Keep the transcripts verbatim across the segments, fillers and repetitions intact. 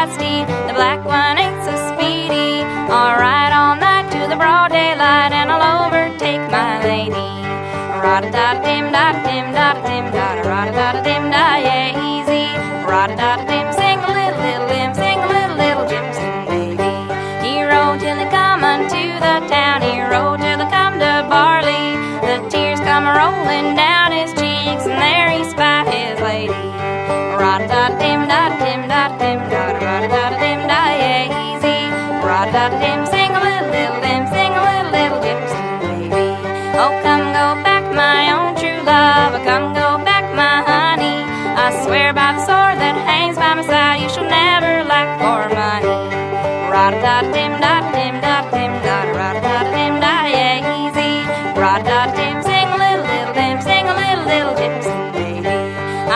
white steed. The black one ain't so speedy. I'll ride all night to the broad daylight, and I'll overtake my lady. Ra-da-da-da-dim-da-dim-da-dim-da, ra-da-da-da-dim-da, yeah, easy. Ra-da-da-da-dim, sing a little, little limb, sing a little, little Jimson, baby. He rode till he come unto the town, he rode till he come to Barley. The tears come a-rolling down his cheeks, and there he spied his lady. Ra-da-da-dim-da-dim-da-dim-da, ra-da-da-da-dim-da, yeah, easy. Ra-da-da-dim, sing a little, little limb, sing a little, little Jimson, baby. Oh, come go back, my own true love, come go back, my honey. I swear by the sword that hangs by my side, you shall never lack for money. Ra-da-da-dim-da-dim-da-dim-da, ra-da-da-dim-da, yeah, easy. Ra-da-dim, sing a little, little dim, sing a little, little Jimson, baby.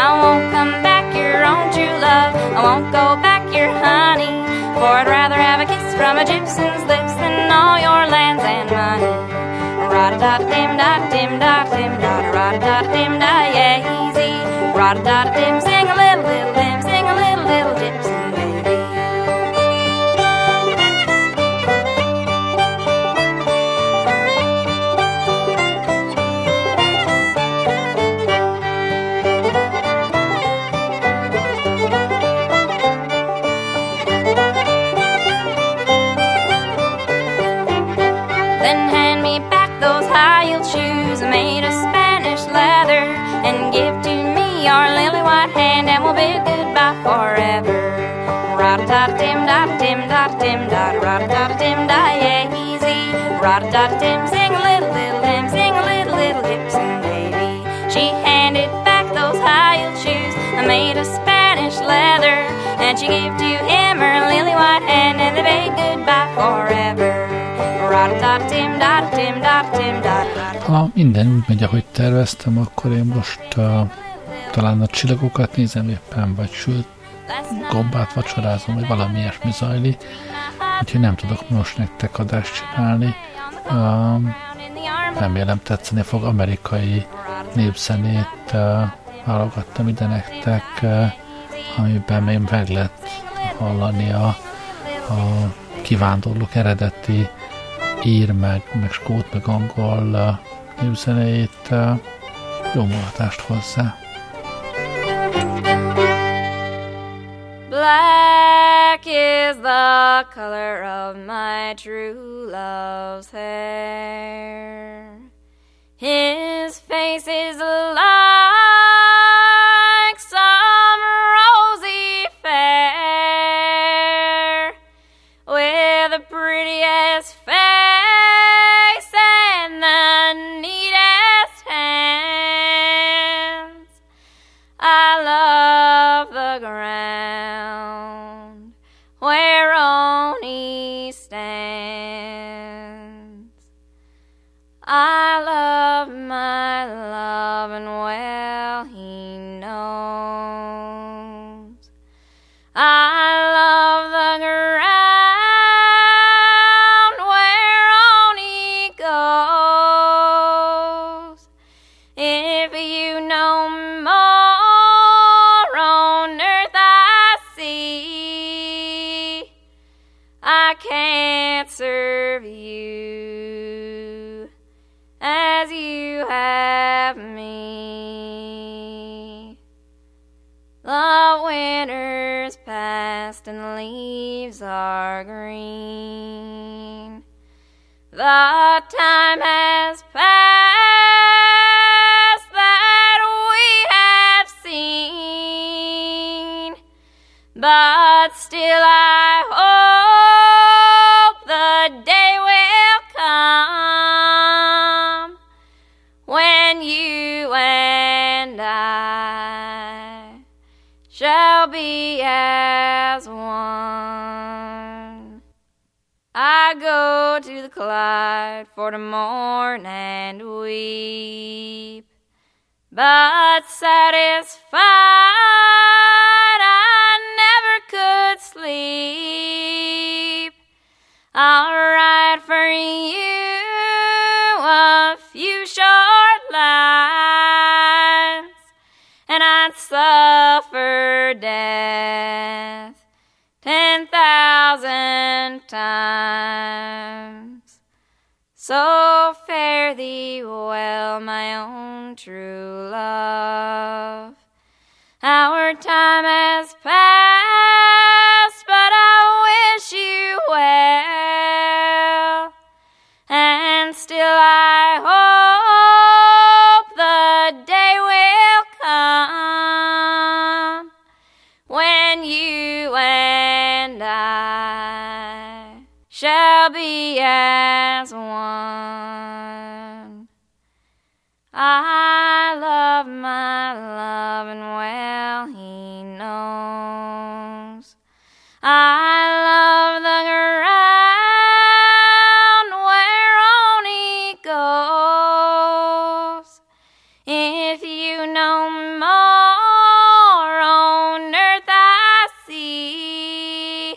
I won't come back, your own true love, I won't go back, your honey. For I'd rather have a kiss from a Jimson's lips than all your lands and money. Ra-da-da-dim-da-dim-da-dim-da, ra-da-da-dim-da, yeah, easy. Ra-da-da-dim, sing a little, little dim, sing a little, little Jimson, baby. Made of Spanish leather, and give to me your lily white hand, and we'll be goodbye forever. Ra-da-da-dim-da-dim-da-dim-da, ra-da-da-dim-da, yeah, easy. Ra-da-da-dim, sing a little, little dim, sing a little, little Jimson, baby. She handed back those high-heeled shoes made of Spanish leather, and she gave to him her lily white hand, and they bade goodbye forever. Ha minden úgy megy, ahogy terveztem, akkor én most uh, talán a csillagokat nézem éppen, vagy sült gombát vacsorázom, vagy valami ilyesmi zajli. Úgyhogy nem tudok most nektek adást csinálni. Um, remélem tetszeni fog. Amerikai népzenét uh, válogattam ide nektek, uh, amiben még meg lehet hallani a, a kivándorlók eredeti ír, meg, meg skót, meg angol uh, népzenéjét. Uh, jó mulatást hozzá! Black is the color of my true love's hair. His face is like some rosy fair, with the prettiest face. Suffer death. So fare thee well, my own true love. Our time has passed, but I wish you well, and still I hope the day will come when you and I shall be as one. I love my love, and well he knows. I love the ground whereon he goes. If you no more on earth I see,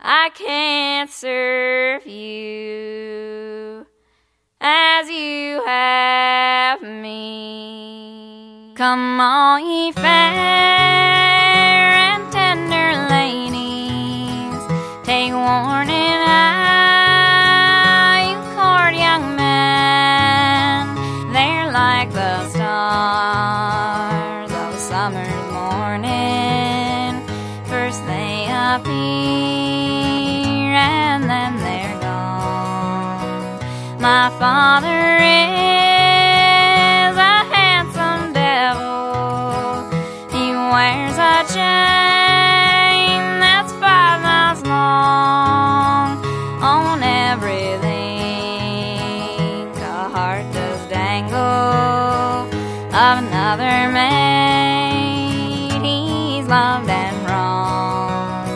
I can't serve you as you have me. Come all ye fair and tender ladies, take warning, I, you court young men. They're like the stars of summer's morning. First they appear and then they're gone. My father is a handsome devil. He wears a chain that's five miles long. On everything a heart does dangle. Of another maid he's loved and wronged.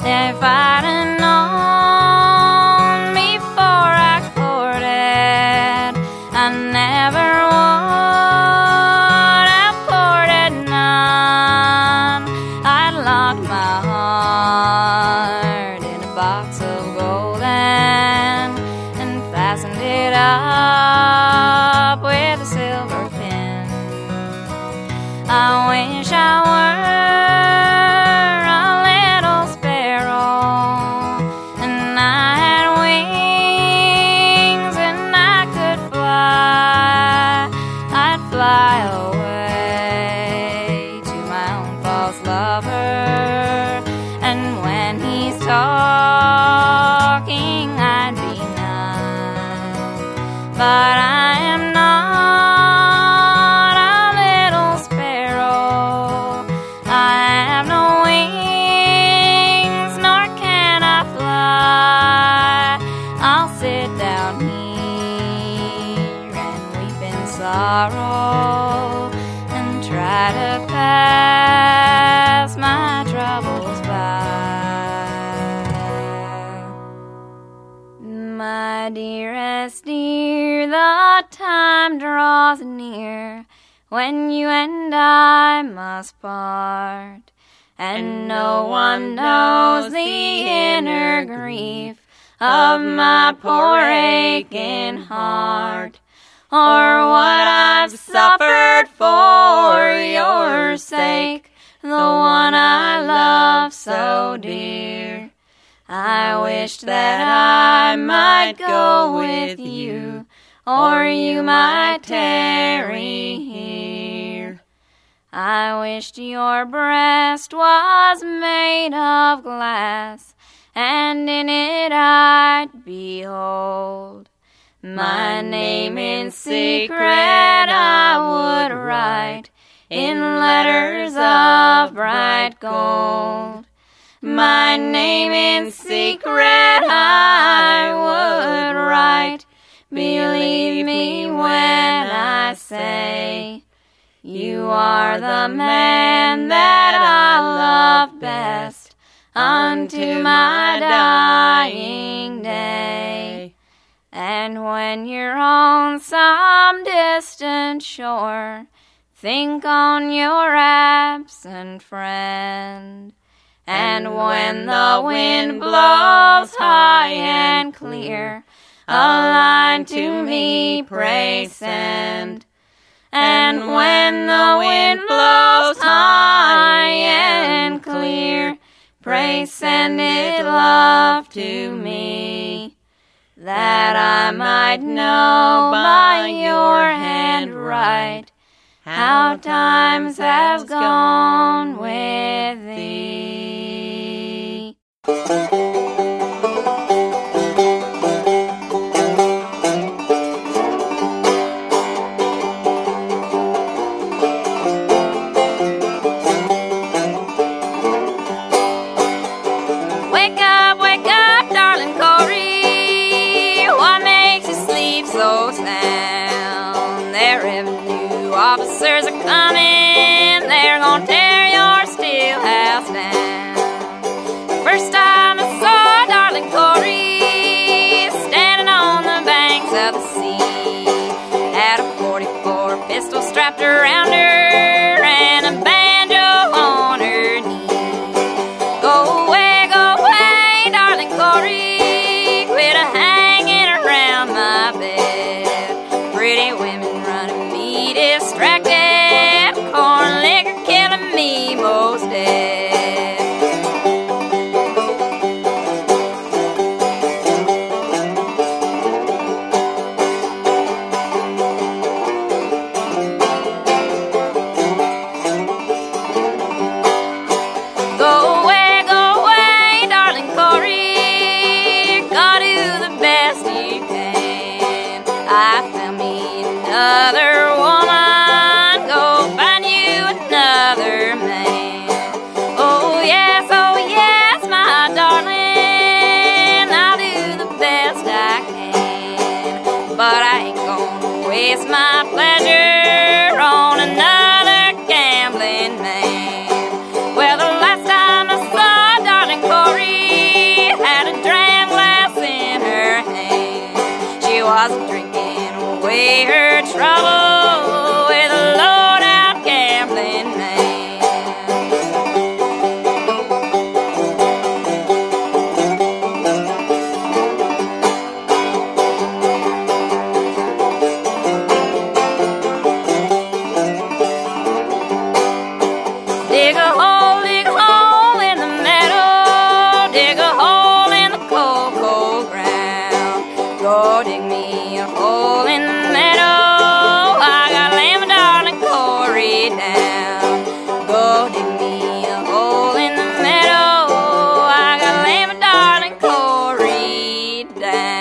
If I'd have known before I courted, I never would have courted none. I'd locked my heart in a box of gold and fastened it up with a silver pin. I wish I were a little sparrow, and I had wings and I could fly. I'd fly away to my own false lover, and when he's talking I'd be numb. But I am not a little sparrow. I have no wings, nor can I fly. I'll sit down here and weep in sorrow and try to pass my troubles by. My dearest dear, the time draws near when you and I must part, and, and no one knows the inner grief of my poor aching heart, or what I've suffered for your sake, the one I love so dear. I wished that I might go with you, or you might tarry here. I wished your breast was made of glass, and in it I'd behold. My name in secret I would write, in letters of bright gold. My name in secret I would write, believe me when I say, you are the man that I love best unto my dying day. And when you're on some distant shore, think on your absent friend. And when the wind blows high and clear, a line to me pray send. And when the wind blows high and clear, pray send it love to me. that I might know by your hand right how times have gone with thee. Officers are coming, they're gonna tear your steel house down. First time I saw darling Corey standing on the banks of the sea, had a forty-four pistol strapped around her and a banjo on her knee. Go away, go away, darling Corey, quit a hanging around my bed. Pretty women distracted, corn liquor killing me most dead. Go away, go away, darling Corey, God do the best you can. I found me another one. But I ain't gonna waste my pleasure on another gambling man. Well, the last time I saw darling Corey had a dram glass in her hand. She wasn't drinking away her trouble with a low-down gambling man. Dig a hole, dig a hole in the meadow, dig a hole in the cold, cold ground. Go dig me a hole in the meadow, I got lay my darling Corey down. Go dig me a hole in the meadow, I got lay my darling Corey down.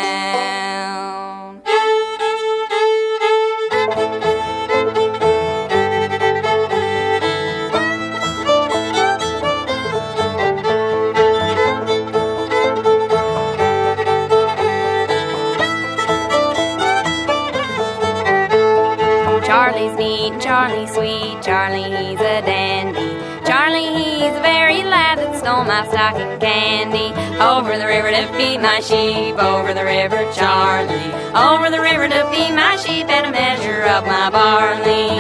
Charlie's neat, Charlie sweet, Charlie he's a dandy. Charlie he's the very lad that stole my stocking candy. Over the river to feed my sheep, over the river Charlie, over the river to feed my sheep and a measure of my barley.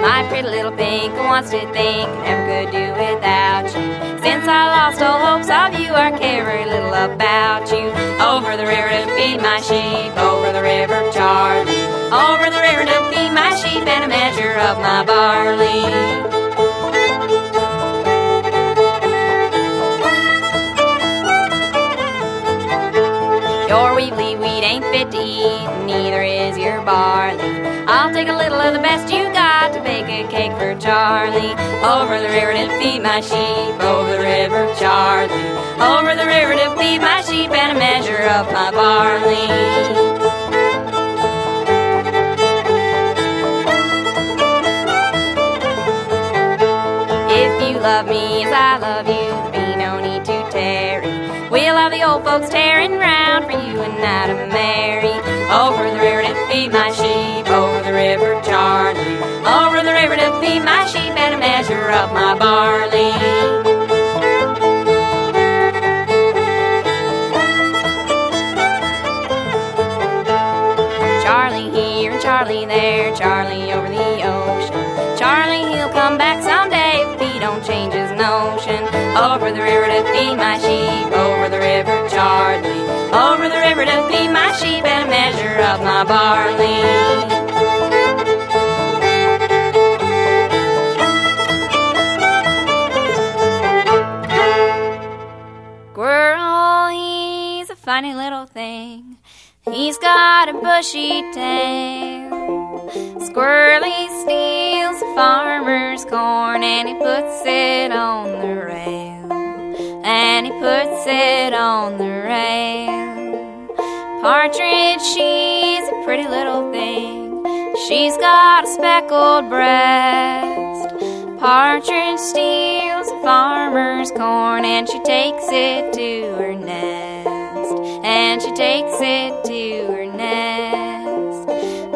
My pretty little pink wants to think, never could do without you. Since I lost all hopes of you, I care very little about you. Over the river to feed my sheep, over the river Charlie, over the river to feed my sheep and a measure of my barley. Your weebly wheat ain't fit to eat, neither is your barley. I'll take a little of the best you got to bake a cake for Charlie. Over the river to feed my sheep, over the river Charlie, over the river to feed my sheep and a measure of my barley. If you love me as I love you, there'll be no need to tarry. We'll have the old folks tearing round for you and I to marry. Over the river to feed my sheep, over the river Charlie, over the river to feed my sheep and a measure of my barley. Charlie here and Charlie there, Charlie over the ocean. Charlie, he'll come back someday if he don't change his notion. Over the river to feed my sheep, over the river Charlie, over the river to feed my sheep and a measure of my barley. bushy tail. Squirrely steals a farmer's corn, and he puts it on the rail, and he puts it on the rail. Partridge, she's a pretty little thing, she's got a speckled breast. Partridge steals a farmer's corn, and she takes it to her nest, and she takes it to her nest.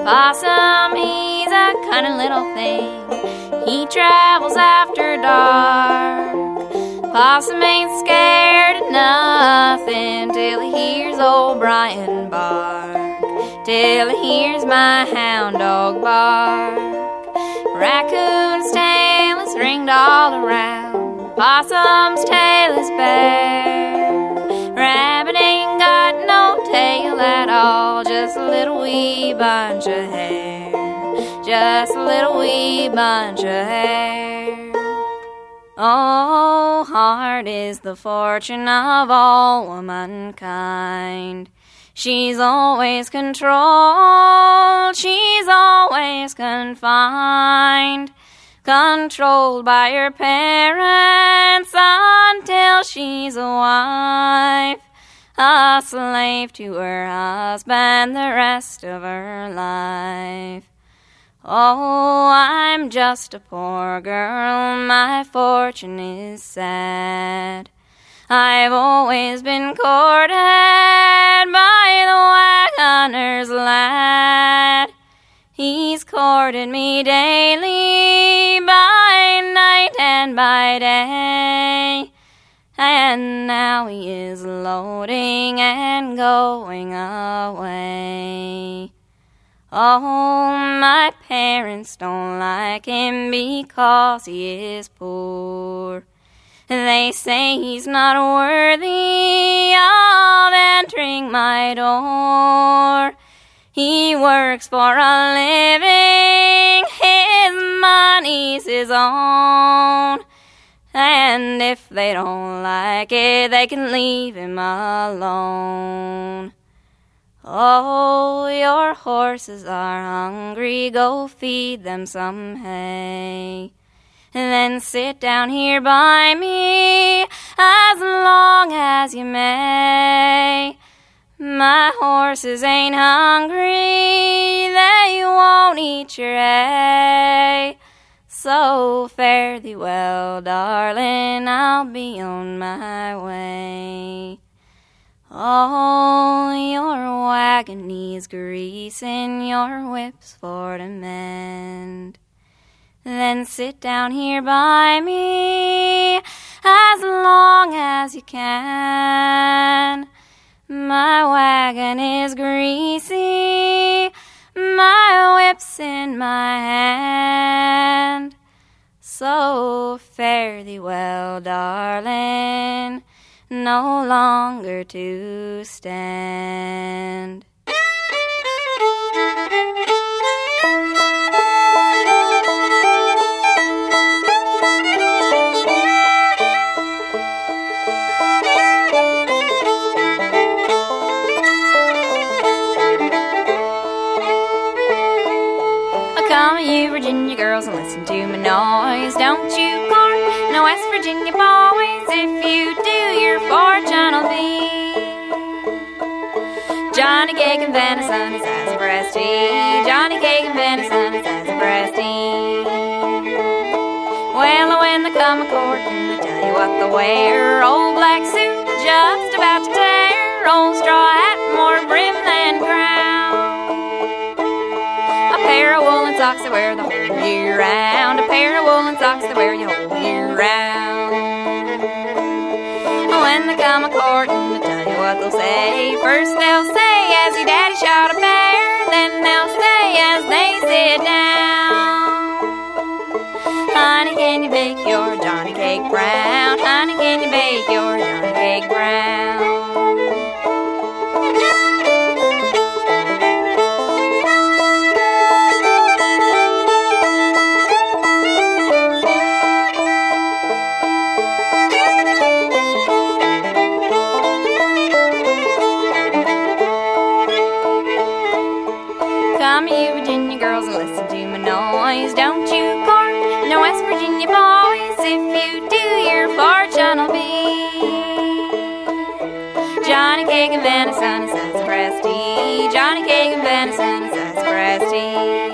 Possum, he's a cunning little thing, he travels after dark. Possum ain't scared of nothing till he hears old Brian bark, till he hears my hound dog bark. Raccoon's tail is ringed all around, possum's tail is bare. Rabbit ain't got no tail at all, just a little wee bunch of hair, just a little wee bunch of hair. Oh, hard is the fortune of all womankind, she's always controlled, she's always confined, controlled by her parents until she's a wife, a slave to her husband the rest of her life. Oh, I'm just a poor girl, my fortune is sad. I've always been courted by the wagoner's lad. He's courted me daily, by night and by day, and now he is loading and going away. Oh, my parents don't like him because he is poor. They say he's not worthy of entering my door. He works for a living, his money's his own, and if they don't like it, they can leave him alone. Oh, your horses are hungry, go feed them some hay. Then sit down here by me as long as you may. My horses ain't hungry, they won't eat your hay. So fare thee well, darling, I'll be on my way. Oh, your wagon needs grease and your whip's for to mend. Then sit down here by me as long as you can. My wagon is greasy, my whip's in my hand. So fare thee well, darling, no longer to stand. Come, you Virginia girls, and listen to my noise. Don't you court no West Virginia boys. If you do, your fortune'll be Johnny cake and venison is as a breasty. Johnny cake and venison is as a breasty. Well, when they come a courtin', I tell you what they wear. Old black suit just about to tear, old straw hat more brim than crown. A pair of woolen socks they wear the whole year round. A pair of woolen socks they wear the whole year round. When they come a courtin', I tell you what they'll say. First they'll say as your daddy shot a bear, then they'll say as they sit down, honey, can you bake your Johnny cake brown? Honey, can you bake your Johnny cake brown? please don't you corn. No West Virginia boys, if you do, your fortune will be Johnny cake and venison and sassafras tea. Johnny cake and venison and sassafras tea.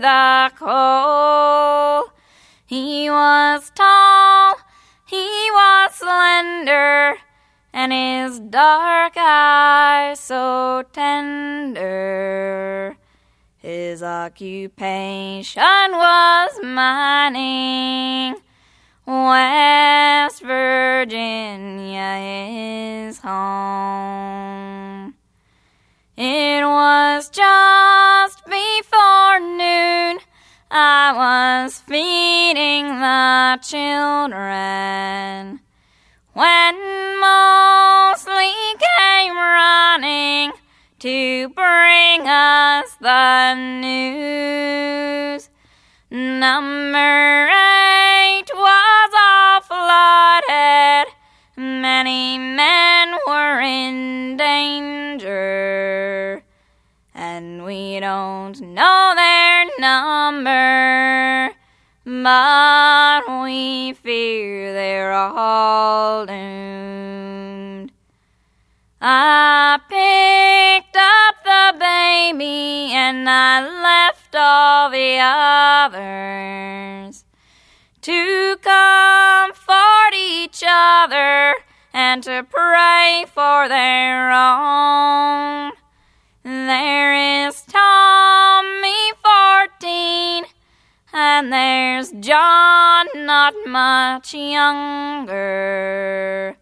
The coal. He was tall, he was slender, and his dark eyes so tender. His occupation was mining. West Virginia is home. It was just before noon, I was feeding the children, when Mosley came running to bring us the news. Number eight was all flooded, many men were in danger, and we don't know their number, but we fear they're all doomed. I picked up the baby and I left all the others to comfort each other and to pray for their own. There is Tommy fourteen, and there's John not much younger,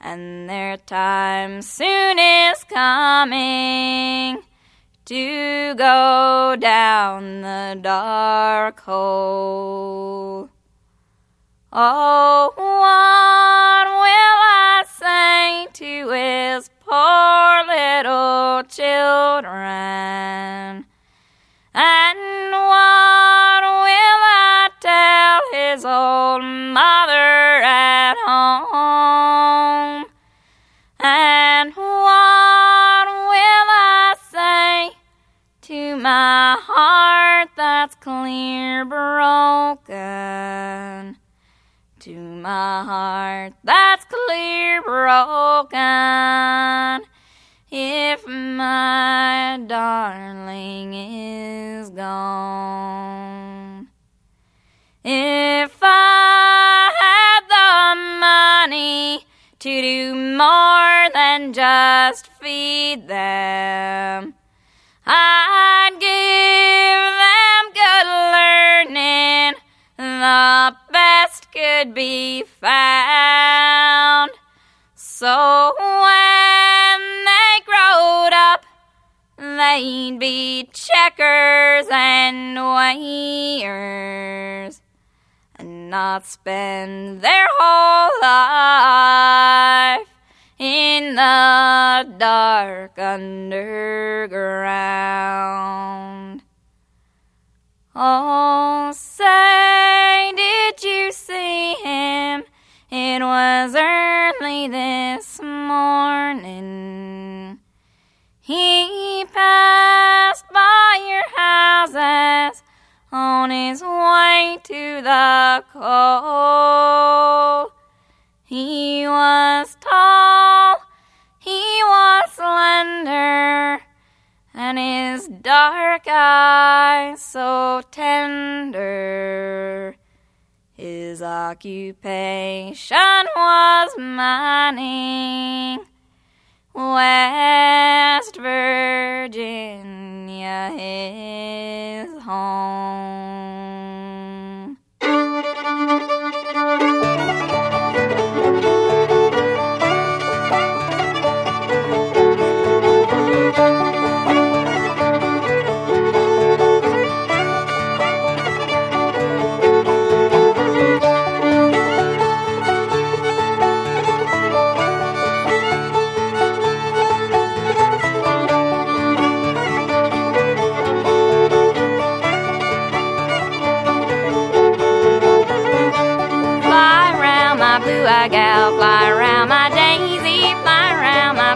and their time soon is coming to go down the dark hole. Oh, what will I say to his poor little children? And what will I tell his old mother at home? And what will I say to my heart that's clear broken? To my heart that's clear broken, if my darling is gone. If I had the money to do more than just feed them, I'd give them good learning. The best could be found, so when they growed up, they'd be checkers and weighers, and not spend their whole life in the dark underground. Oh, say, did you see him? It was early this morning. He passed by your houses on his way to the coal. He was tall, he was slender, and his dark eyes so tender. His occupation was mining. West Virginia is home.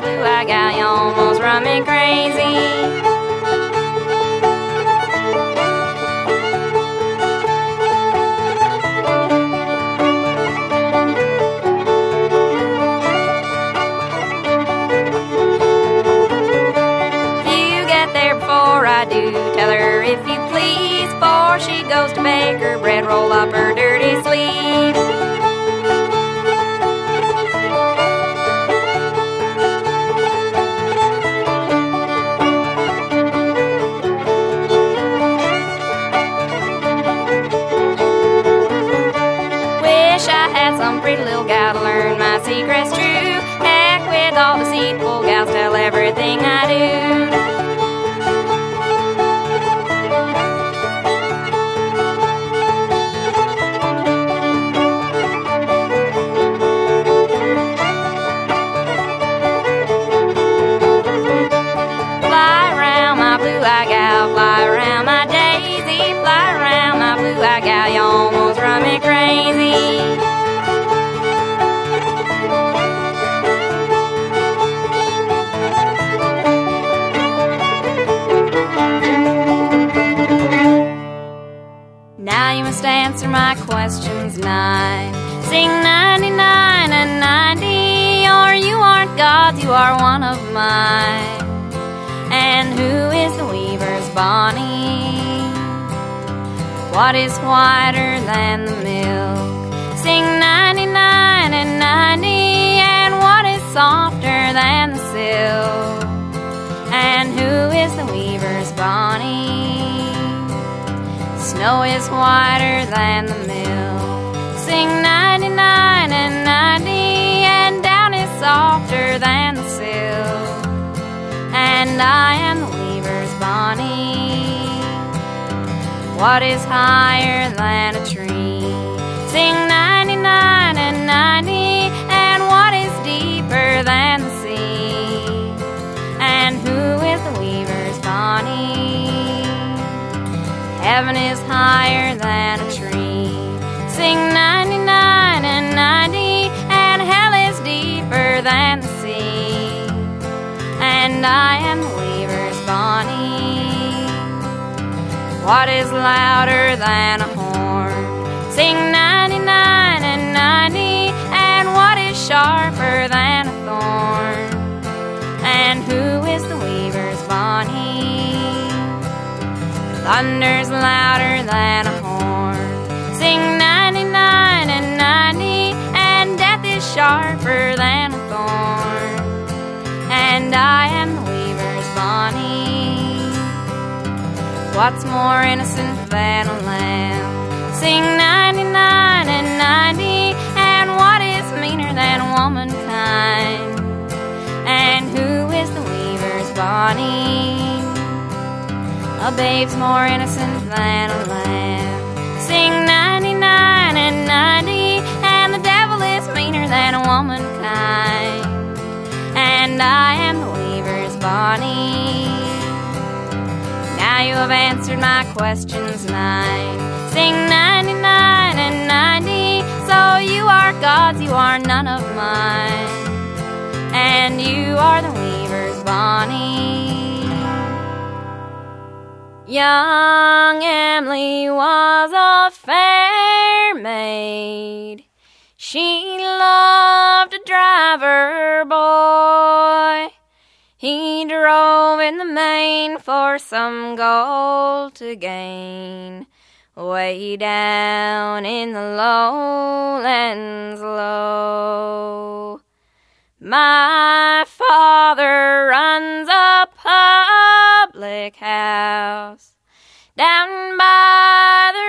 blue I got, you almost run me crazy. Tell her if you please, for she goes to bake her bread, roll up her dirty sleeve. Wish I had some pretty little gal to learn my secrets true. Heck with all deceitful gals, tell everything I do. Answer my questions nine. Sing ninety-nine and ninety, or you aren't God, you are one of mine. And who is the weaver's bonny? What is whiter than the milk? Sing ninety-nine and ninety, and what is softer than the silk? And who is the weaver's bonny? Snow is whiter than the milk. Sing ninety-nine and ninety, and down is softer than the silk. And I am the weaver's bonny. What is higher than a tree? Sing ninety-nine and ninety, and what is deeper than the sea? And who is the weaver's bonny? Heaven is higher than a tree. Sing ninety-nine and ninety, and hell is deeper than the sea. And I am the weaver's bonny. What is louder than a horn? Sing ninety-nine and ninety, and what is sharper than a thorn? And who is the weaver's bonny? Thunder's louder than a horn. Sing ninety-nine and ninety, and death is sharper than a thorn. And I am the weaver's bonny. What's more innocent than a lamb? Sing ninety-nine and ninety, and what is meaner than womankind? And who is the weaver's bonny? A babe's more innocent than a lamb. Sing ninety-nine and ninety, and the devil is meaner than a womankind. And I am the weaver's bonny. Now you have answered my questions nine. Sing ninety-nine and ninety, so you are God's, you are none of mine. And you are the weaver's bonny. Young Emily was a fair maid. She loved a driver boy. He drove in the main for some gold to gain, way down in the lowlands low. My father runs a public house down by the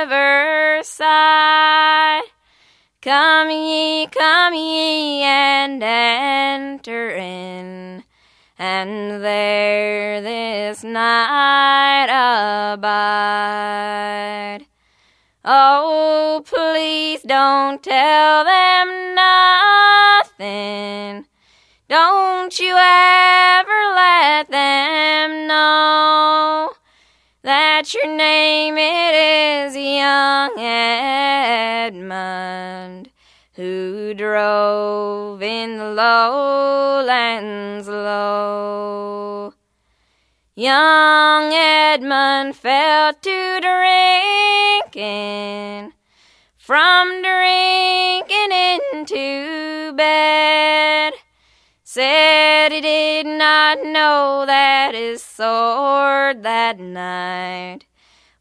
riverside. Come ye, come ye, and enter in, and there this night abide. Oh, please don't tell them nothing. Don't you ever let them know that your name it is young Edmund, who drove in the lowlands low. Young Edmund fell to drinking, from drinking into bed. Said he did not know that his sword that night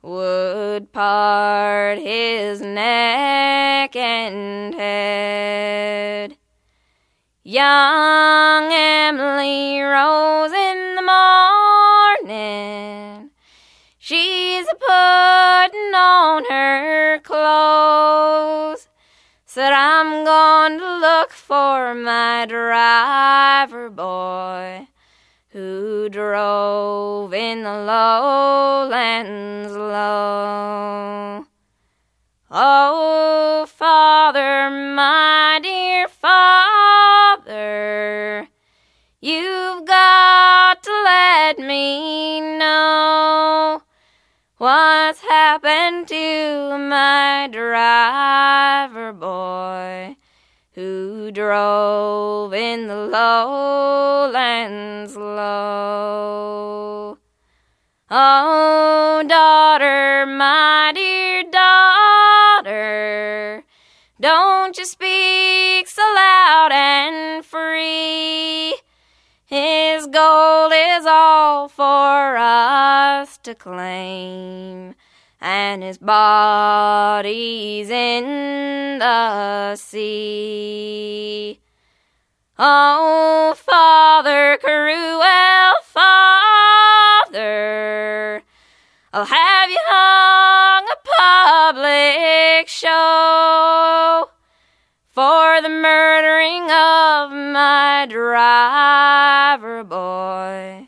would part his neck and head. Young Emily rose in the morning. She's a-puttin' on her clothes. Said, I'm going to look for my driver boy who drove in the lowlands low. Oh, Father, my dear Father, you've got to let me know what's happened to my driver boy who drove in the lowlands low. Oh, daughter, my dear daughter, don't you speak so loud and free. His gold is all for us to claim, and his body's in the sea. Oh, Father, Cruel Father, I'll have you hung a public show for the murdering of my driver boy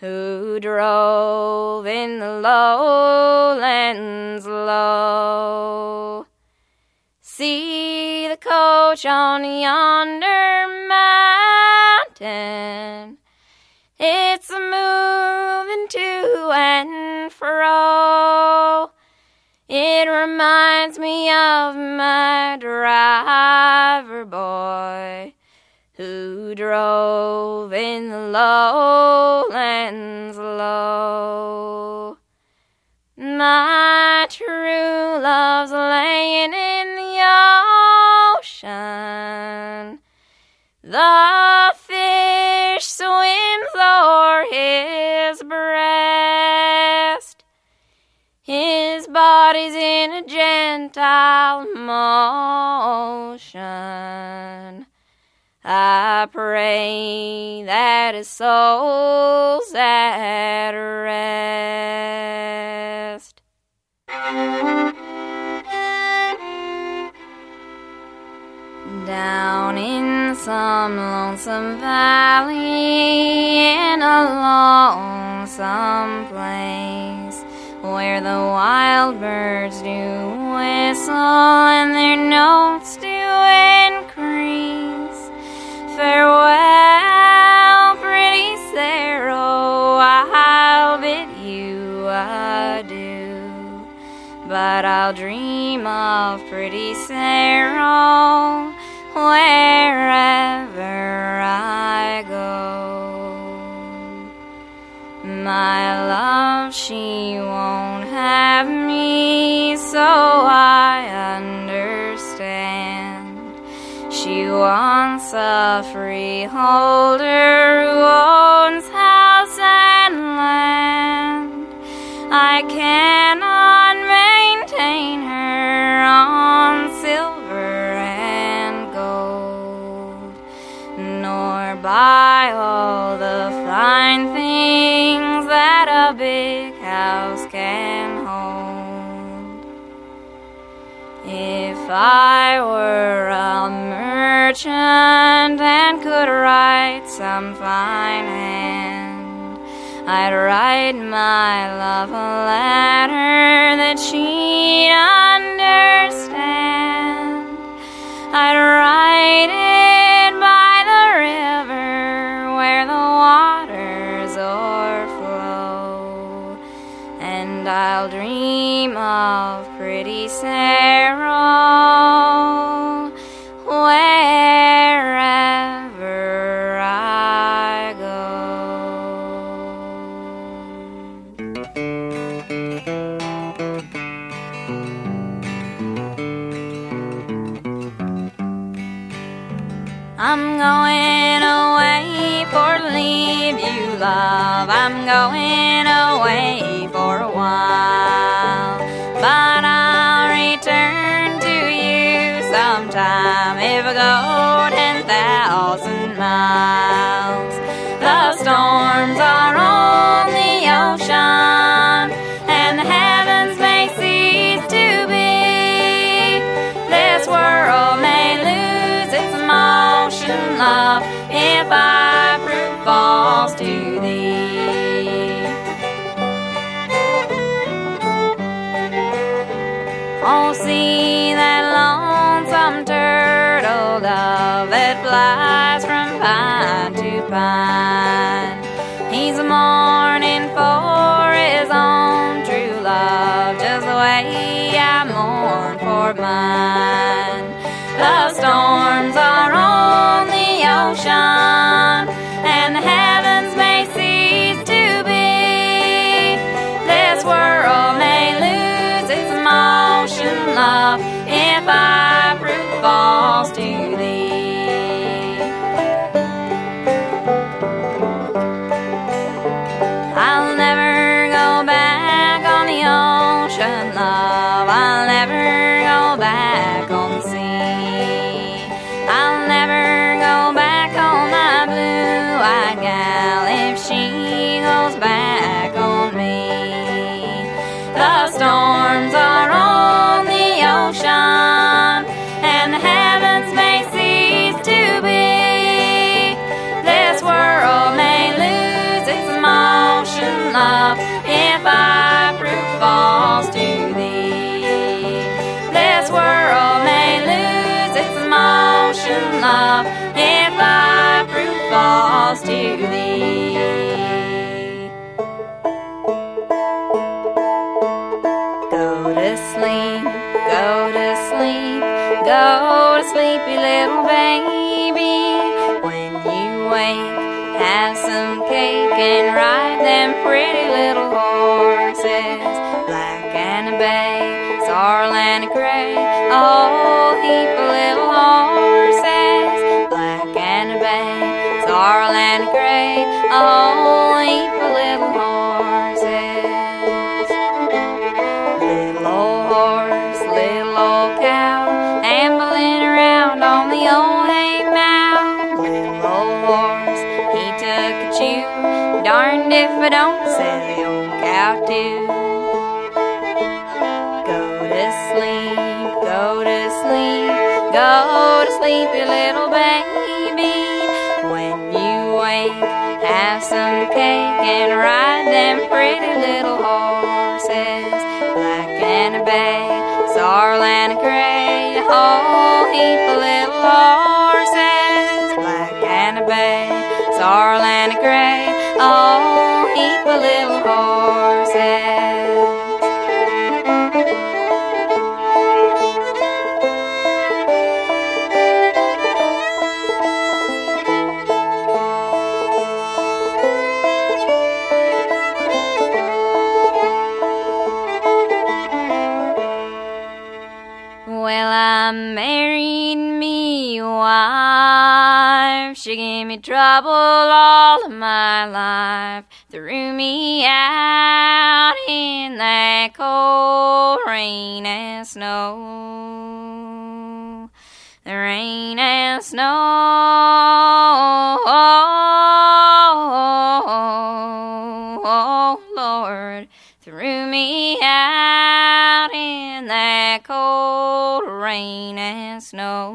who drove in the lowlands low. See the coach on yonder mountain, it's a-movin' to and fro. It reminds me of my driver boy who drove in the lowlands low. My true love's laying in the ocean. The fish swims o'er his breast. His body's in a gentle motion. I pray that his soul's at rest. Down in some lonesome valley, in a lonesome place, where the wild birds do whistle and their notes do increase. Farewell, pretty Sarah, I'll bid you adieu. But I'll dream of pretty Sarah wherever I go. My love, she won't have me, so I understand. She wants a freeholder who owns house and land. I cannot maintain her on silver and gold, nor buy all the fine things that a big house can hold. If I were a merchant and could write some fine hand, I'd write my love a letter that she'd understand. I'd write it by the river where the waters o'erflow, and I'll dream of pretty Sarah I'm going away for to leave you, love. I'm going away for a while, but I'll return to you sometime. If I go ten thousand miles, the storms are on the ocean, and the heavens may cease to be. This world may lose its mind. Love, if I prove false to thee. Oh, see that lonesome turtle dove that flies from pine to pine. He's mourning for his own true love, just the way I mourn for mine. The storms are on the ocean, and the heavens may cease to be. This world may lose its motion, love, if I prove false to thee. I'll never go back on the ocean, love. I'll never go back on the sea. I'll never go back on my blue-eyed gal if she goes back on me. The storms are on the ocean, and the heavens may cease to be. This world may lose its motion, love, if I prove false to thee. This world may lose its motion, love, if I prove false to thee. Go to sleep, go to sleep, go to sleep, you little baby. When you wake, have some cake and ride them pretty little horses. Black and a bay, sorrel and a gray, a whole heap of little horses. Black and a bay, sorrel and a gray, a whole heap of little horses. Little old horse, little old cow, ambling around on the old hay mound. Little old horse, he took a chew, darned if I don't set the old cow to. Go to sleep, go to sleep, go to sleep, you little baby. When you wake, have some cake and ride them pretty little horses. Black and a bay, sorrel and a gray, a whole heap of little horses. Black and a bay, sorrel and a gray, a whole heap of little horses. Well, I married me a wife. She gave me trouble all of my life. Threw me out in that cold rain and snow. The rain and snow. Oh, Lord, threw me out in that cold rain and snow.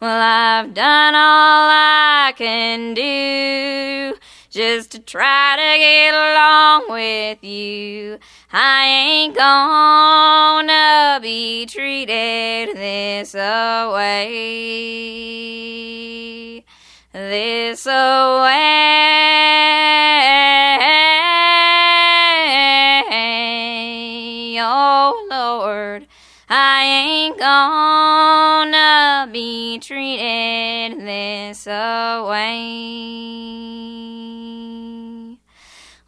Well, I've done all I can do just to try to get along with you. I ain't gonna be treated this way, this away, oh Lord, I ain't gonna be treated this away.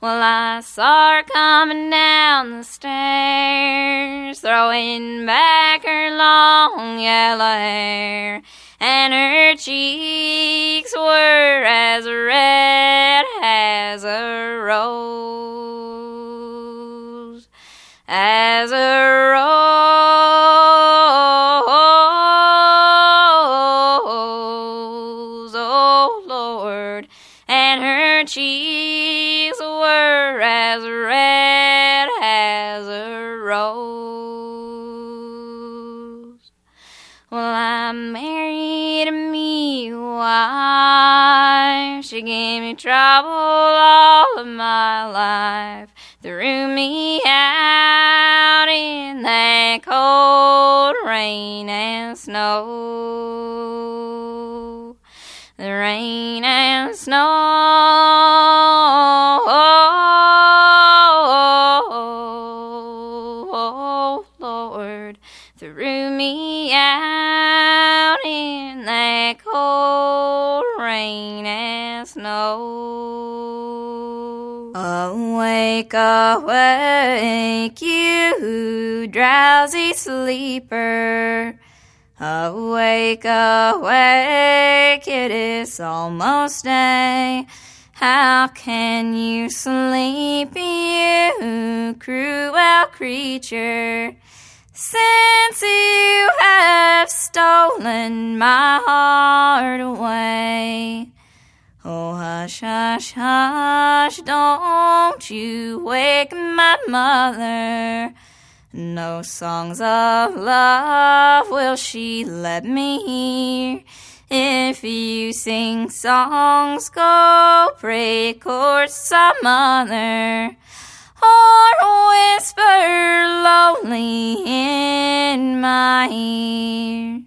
Well, I saw her coming down the stairs, throwing back her long yellow hair, and her cheeks were as red as a rose, as a rose, oh Lord, and her cheeks were as red as a rose. Well, I married me a wife. She gave me trouble all of my life. Threw me out in that cold rain and snow. The rain and snow, oh Lord, threw me out in that cold rain and snow. Awake, awake, you drowsy sleeper. Awake, awake, it is almost day. How can you sleep, you cruel creature? Since you have stolen my heart away. Oh, hush, hush, hush, don't you wake my mother. No songs of love will she let me hear. If you sing songs, go break chords some other, or whisper lonely in my ear.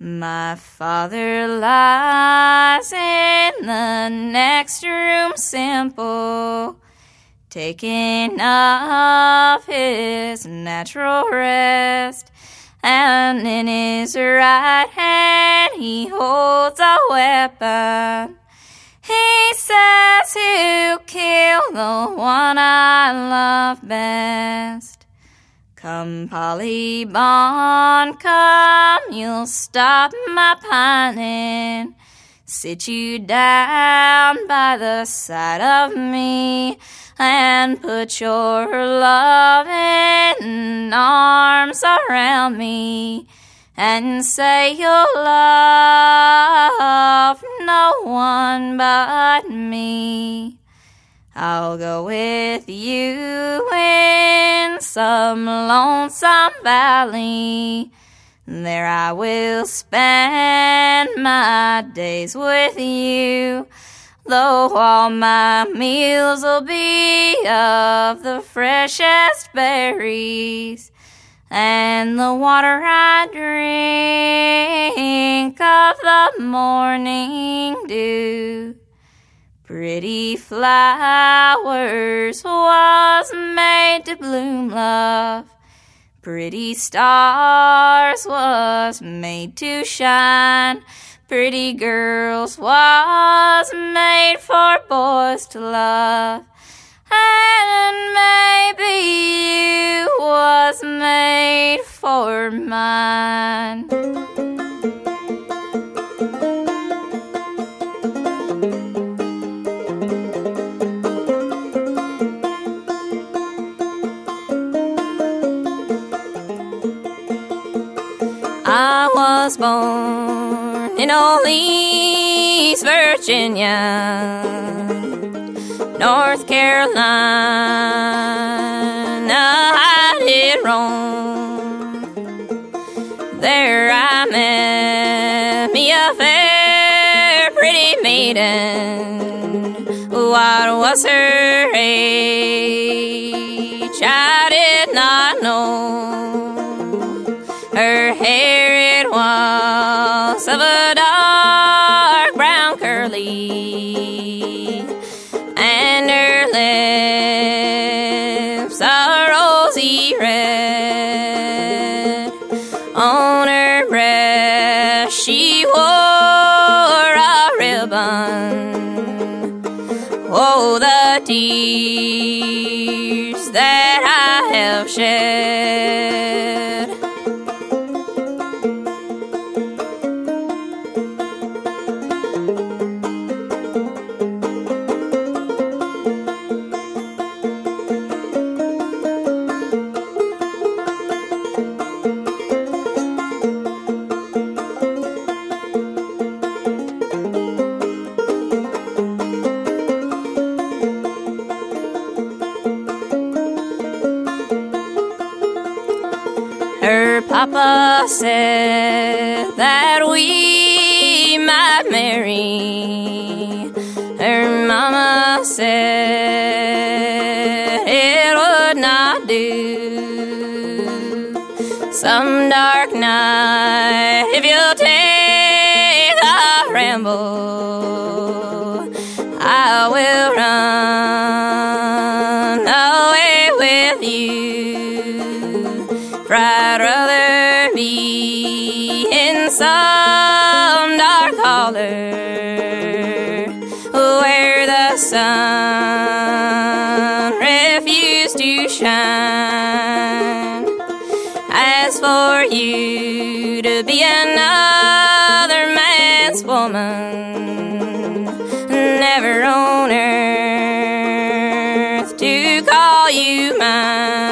My father lies in the next room simple, taking up his natural rest, and in his right hand he holds a weapon. He says he'll kill the one I love best. Come, Polyborn, come, you'll stop my pining. Sit you down by the side of me and put your loving arms around me and say you'll love no one but me. I'll go with you in some lonesome valley. There I will spend my days with you, though all my meals will be of the freshest berries, and the water I drink of the morning dew. Pretty flowers was made to bloom, love. Pretty stars was made to shine. Pretty girls was made for boys to love. And maybe you was made for mine. I was born in Orleans, Virginia, North Carolina, I did roam. There I met me a fair, pretty maiden. What was her age? I did not know. Her hair was of a dark brown curly, and her lips a rosy red. On her breast she wore a ribbon. oh, the tears that I have shed. Papa said that we might marry. Her mama said it would not do. Some dark night, if you'll take a ramble, I will run away with you. For I'd rather be in some dark holler where the sun refused to shine. As for you to be another man's woman, never on earth to call you mine.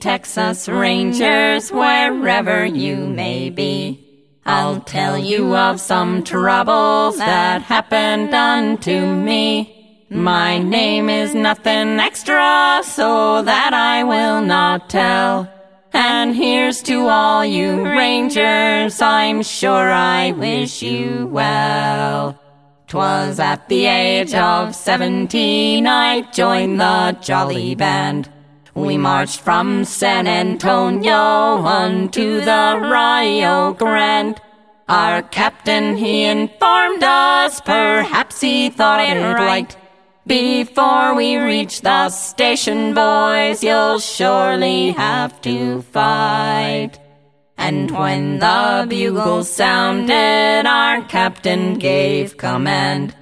Texas Rangers, wherever you may be, I'll tell you of some troubles that happened unto me. My name is nothing extra, so that I will not tell. And here's to all you Rangers, I'm sure I wish you well. 'Twas at the age of seventeen I joined the Jolly Band. We marched from San Antonio unto the Rio Grande. Our captain, he informed us, perhaps he thought it right. Before we reach the station, boys, you'll surely have to fight. And when the bugle sounded, our captain gave command.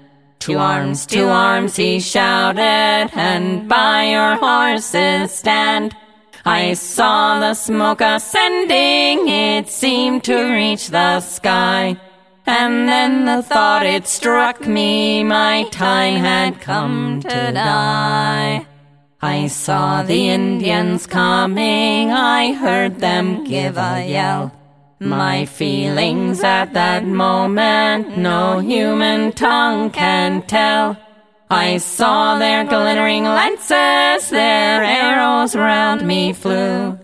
To arms, to arms, he shouted, and by your horses stand. I saw the smoke ascending, it seemed to reach the sky. And then the thought, it struck me, my time had come to die. I saw the Indians coming, I heard them give a yell. My feelings at that moment no human tongue can tell. I saw their glittering lances, their arrows round me flew.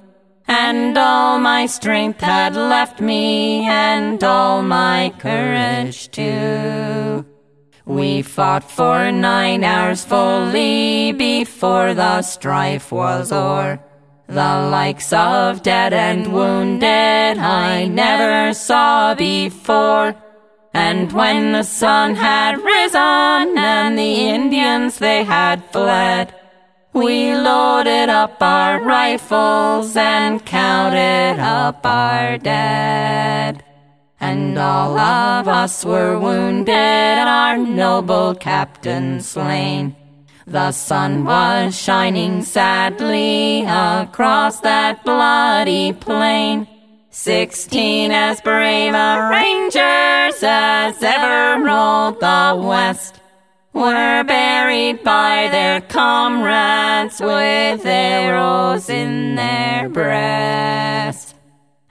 And all my strength had left me, and all my courage too. We fought for nine hours fully before the strife was o'er. The likes of dead and wounded I never saw before. And when the sun had risen and the Indians they had fled, we loaded up our rifles and counted up our dead. And all of us were wounded, our noble captain slain. The sun was shining sadly across that bloody plain. Sixteen as brave a rangers as ever rolled the west were buried by their comrades with arrows in their breasts.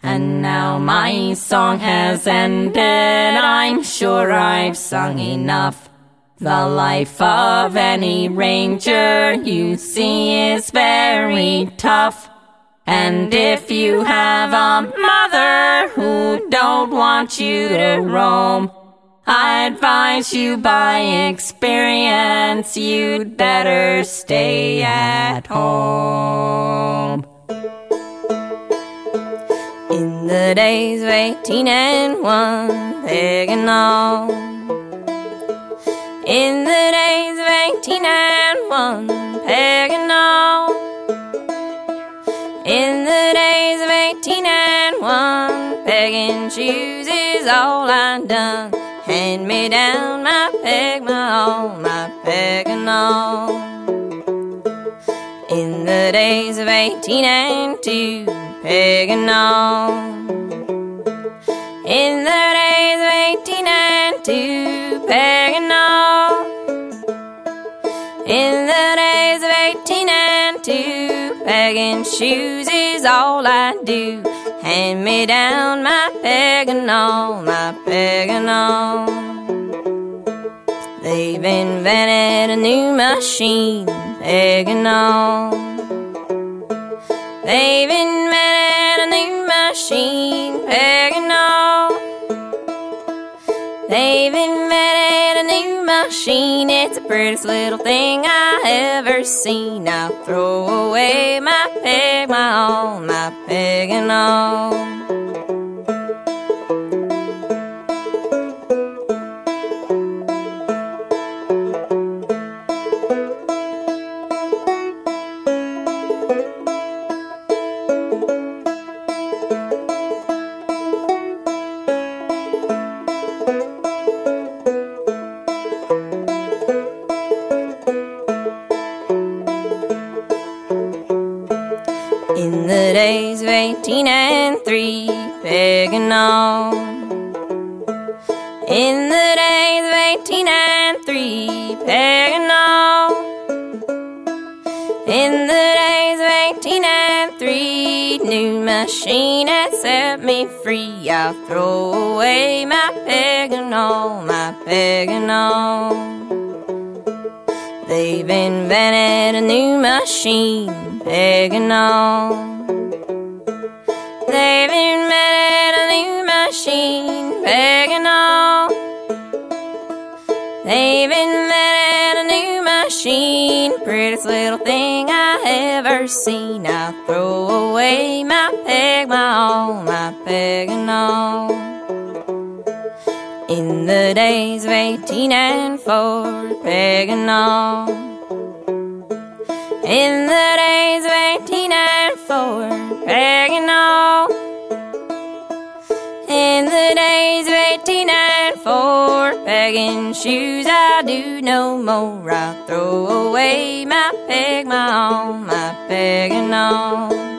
And now my song has ended, I'm sure I've sung enough. The life of any ranger you see is very tough. And if you have a mother who don't want you to roam, I advise you by experience you'd better stay at home. In the days of eighteen and one, begging on. In the days of eighteen and one, begging on. In the days of eighteen and one, begging shoes is all I done. Hand me down my peg, my all, my begging on. In the days of eighteen and two, begging on. In the days of eighteen and two, begging on. In the days of eighteen and two, begging shoes is all I do. Hand me down my begging on, my begging on. They've invented a new machine, begging on. They've invented a new machine, begging on. They've invented a new machine, it's the prettiest little thing I ever seen. I'll throw away my peg, my all, my begging on. Eighteen and three, begging on. In the days of eighteen and three, begging on. In the days of eighteen and three, new machine had set me free. I'll throw away my begging on, my begging on. They've invented a new machine, begging on. They've invented a new machine, begging on. They even let a new machine, prettiest little thing I ever seen. I throw away my peg, my all, my peg and all. In the days of eighteen and four, peg and all. In the days of eighteen and four, peg and all. In the days of eighteen and four, pegging shoes I do no more. I throw away my peg, my all, my peg and all.